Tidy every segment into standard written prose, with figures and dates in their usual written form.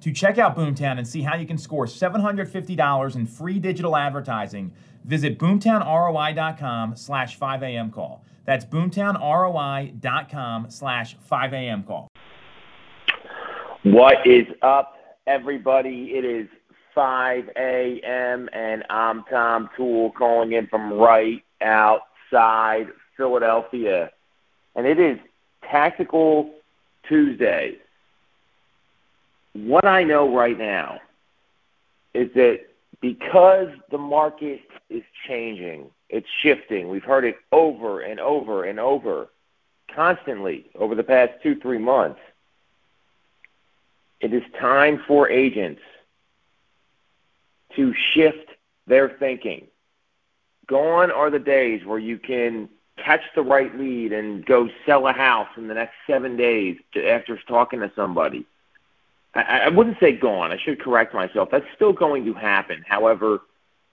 To check out Boomtown and see how you can score $750 in free digital advertising, visit BoomtownROI.com/5am call. That's BoomtownROI.com/5am call. What is up, everybody? It is 5 a.m., and I'm Tom Tool calling in from right outside Philadelphia. And it is Tactical Tuesday. What I know right now is that because the market is changing, it's shifting. We've heard it over and over and over constantly over the past 2-3 months. It is time for agents to shift their thinking. Gone are the days where you can catch the right lead and go sell a house in the next 7 days after talking to somebody. I wouldn't say gone. I should correct myself. That's still going to happen. However,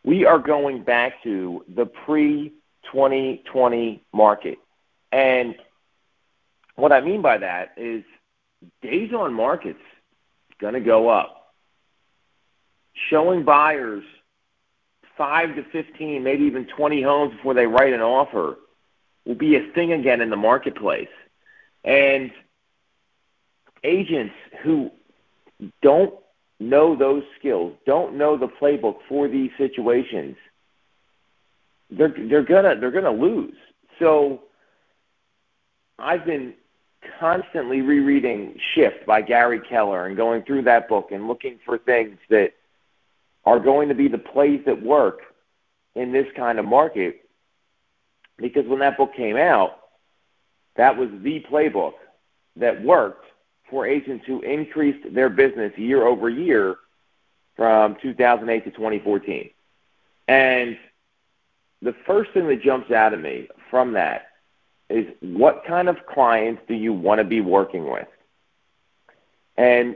we are going back to the pre-2020 market. And what I mean by that is days on market's going to go up. Showing buyers 5 to 15, maybe even 20 homes before they write an offer will be a thing again in the marketplace. And agents who don't know those skills, don't know the playbook for these situations, they're gonna lose. So I've been constantly rereading Shift by Gary Keller and going through that book and looking for things that are going to be the plays that work in this kind of market, because when that book came out, that was the playbook that worked for agents who increased their business year over year from 2008 to 2014. And the first thing that jumps out at me from that is, what kind of clients do you want to be working with? And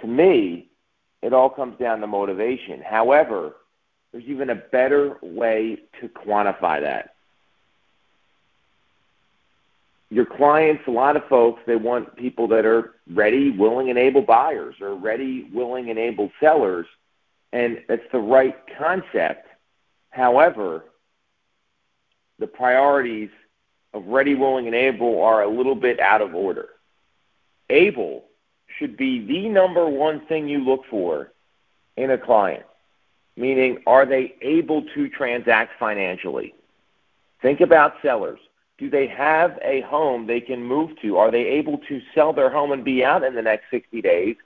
to me, it all comes down to motivation. However, there's even a better way to quantify that. Your clients, a lot of folks, they want people that are ready, willing, and able buyers, or ready, willing, and able sellers, and that's the right concept. However, the priorities of ready, willing, and able are a little bit out of order. Able should be the number one thing you look for in a client, meaning, are they able to transact financially? Think about sellers. Do they have a home they can move to? Are they able to sell their home and be out in the next 60 days,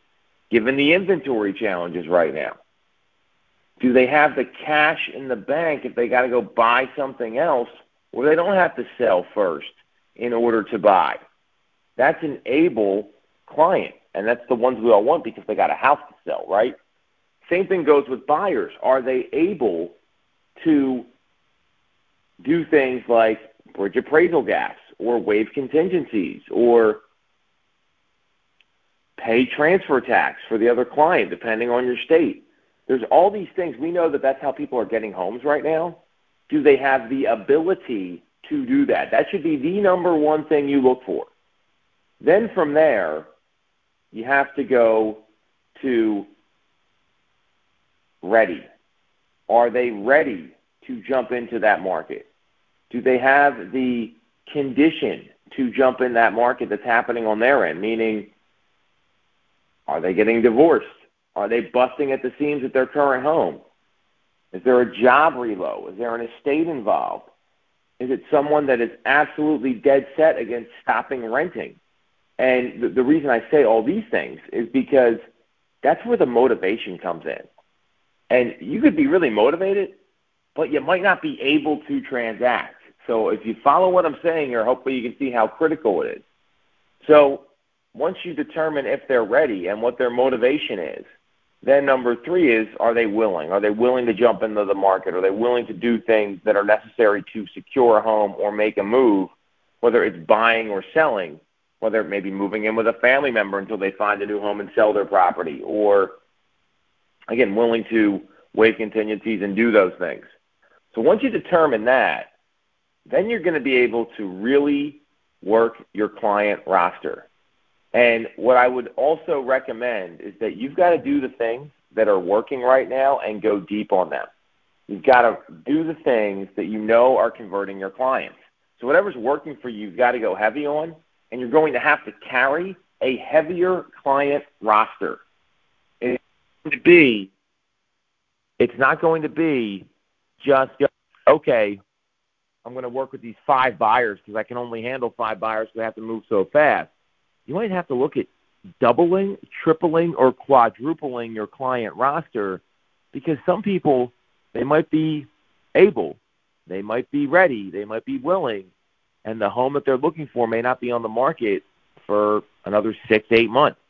given the inventory challenges right now? Do they have the cash in the bank if they got to go buy something else, or they don't have to sell first in order to buy? That's an able client, and that's the ones we all want, because they got a house to sell, right? Same thing goes with buyers. Are they able to do things like bridge appraisal gaps, or waive contingencies, or pay transfer tax for the other client, depending on your state? There's all these things. We know that that's how people are getting homes right now. Do they have the ability to do that? That should be the number one thing you look for. Then from there, you have to go to ready. Are they ready to jump into that market? Do they have the condition to jump in that market that's happening on their end? Meaning, are they getting divorced? Are they busting at the seams at their current home? Is there a job relo? Is there an estate involved? Is it someone that is absolutely dead set against stopping renting? And the reason I say all these things is because that's where the motivation comes in. And you could be really motivated, but you might not be able to transact. So if you follow what I'm saying here, hopefully you can see how critical it is. So once you determine if they're ready and what their motivation is, then number three is, are they willing? Are they willing to jump into the market? Are they willing to do things that are necessary to secure a home or make a move? whether it's buying or selling, whether it may be moving in with a family member until they find a new home and sell their property, or, again, willing to waive contingencies and do those things. So once you determine that, then you're going to be able to really work your client roster. And what I would also recommend is that you've got to do the things that are working right now and go deep on them. You've got to do the things that you know are converting your clients. So whatever's working for you, you've got to go heavy on, and you're going to have to carry a heavier client roster. It's not going to be just, okay, I'm going to work with these 5 buyers because I can only handle 5 buyers because I have to move so fast. You might have to look at doubling, tripling, or quadrupling your client roster, because some people, they might be able, they might be ready, they might be willing, and the home that they're looking for may not be on the market for another 6 to 8 months.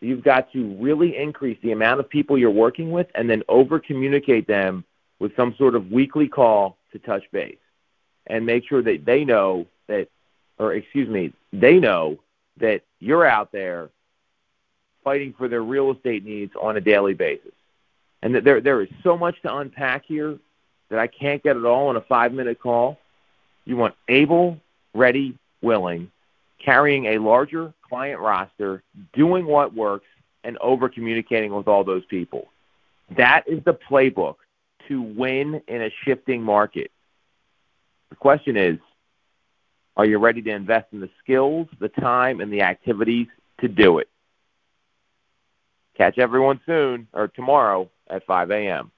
So you've got to really increase the amount of people you're working with and then over-communicate them with some sort of weekly call to touch base and make sure that they know that, they know that you're out there fighting for their real estate needs on a daily basis. And that there is so much to unpack here that I can't get it all on a 5-minute call. You want able, ready, willing, carrying a larger client roster, doing what works, and over-communicating with all those people. That is the playbook to win in a shifting market. The question is, are you ready to invest in the skills, the time, and the activities to do it? Catch everyone soon or tomorrow at 5 a.m.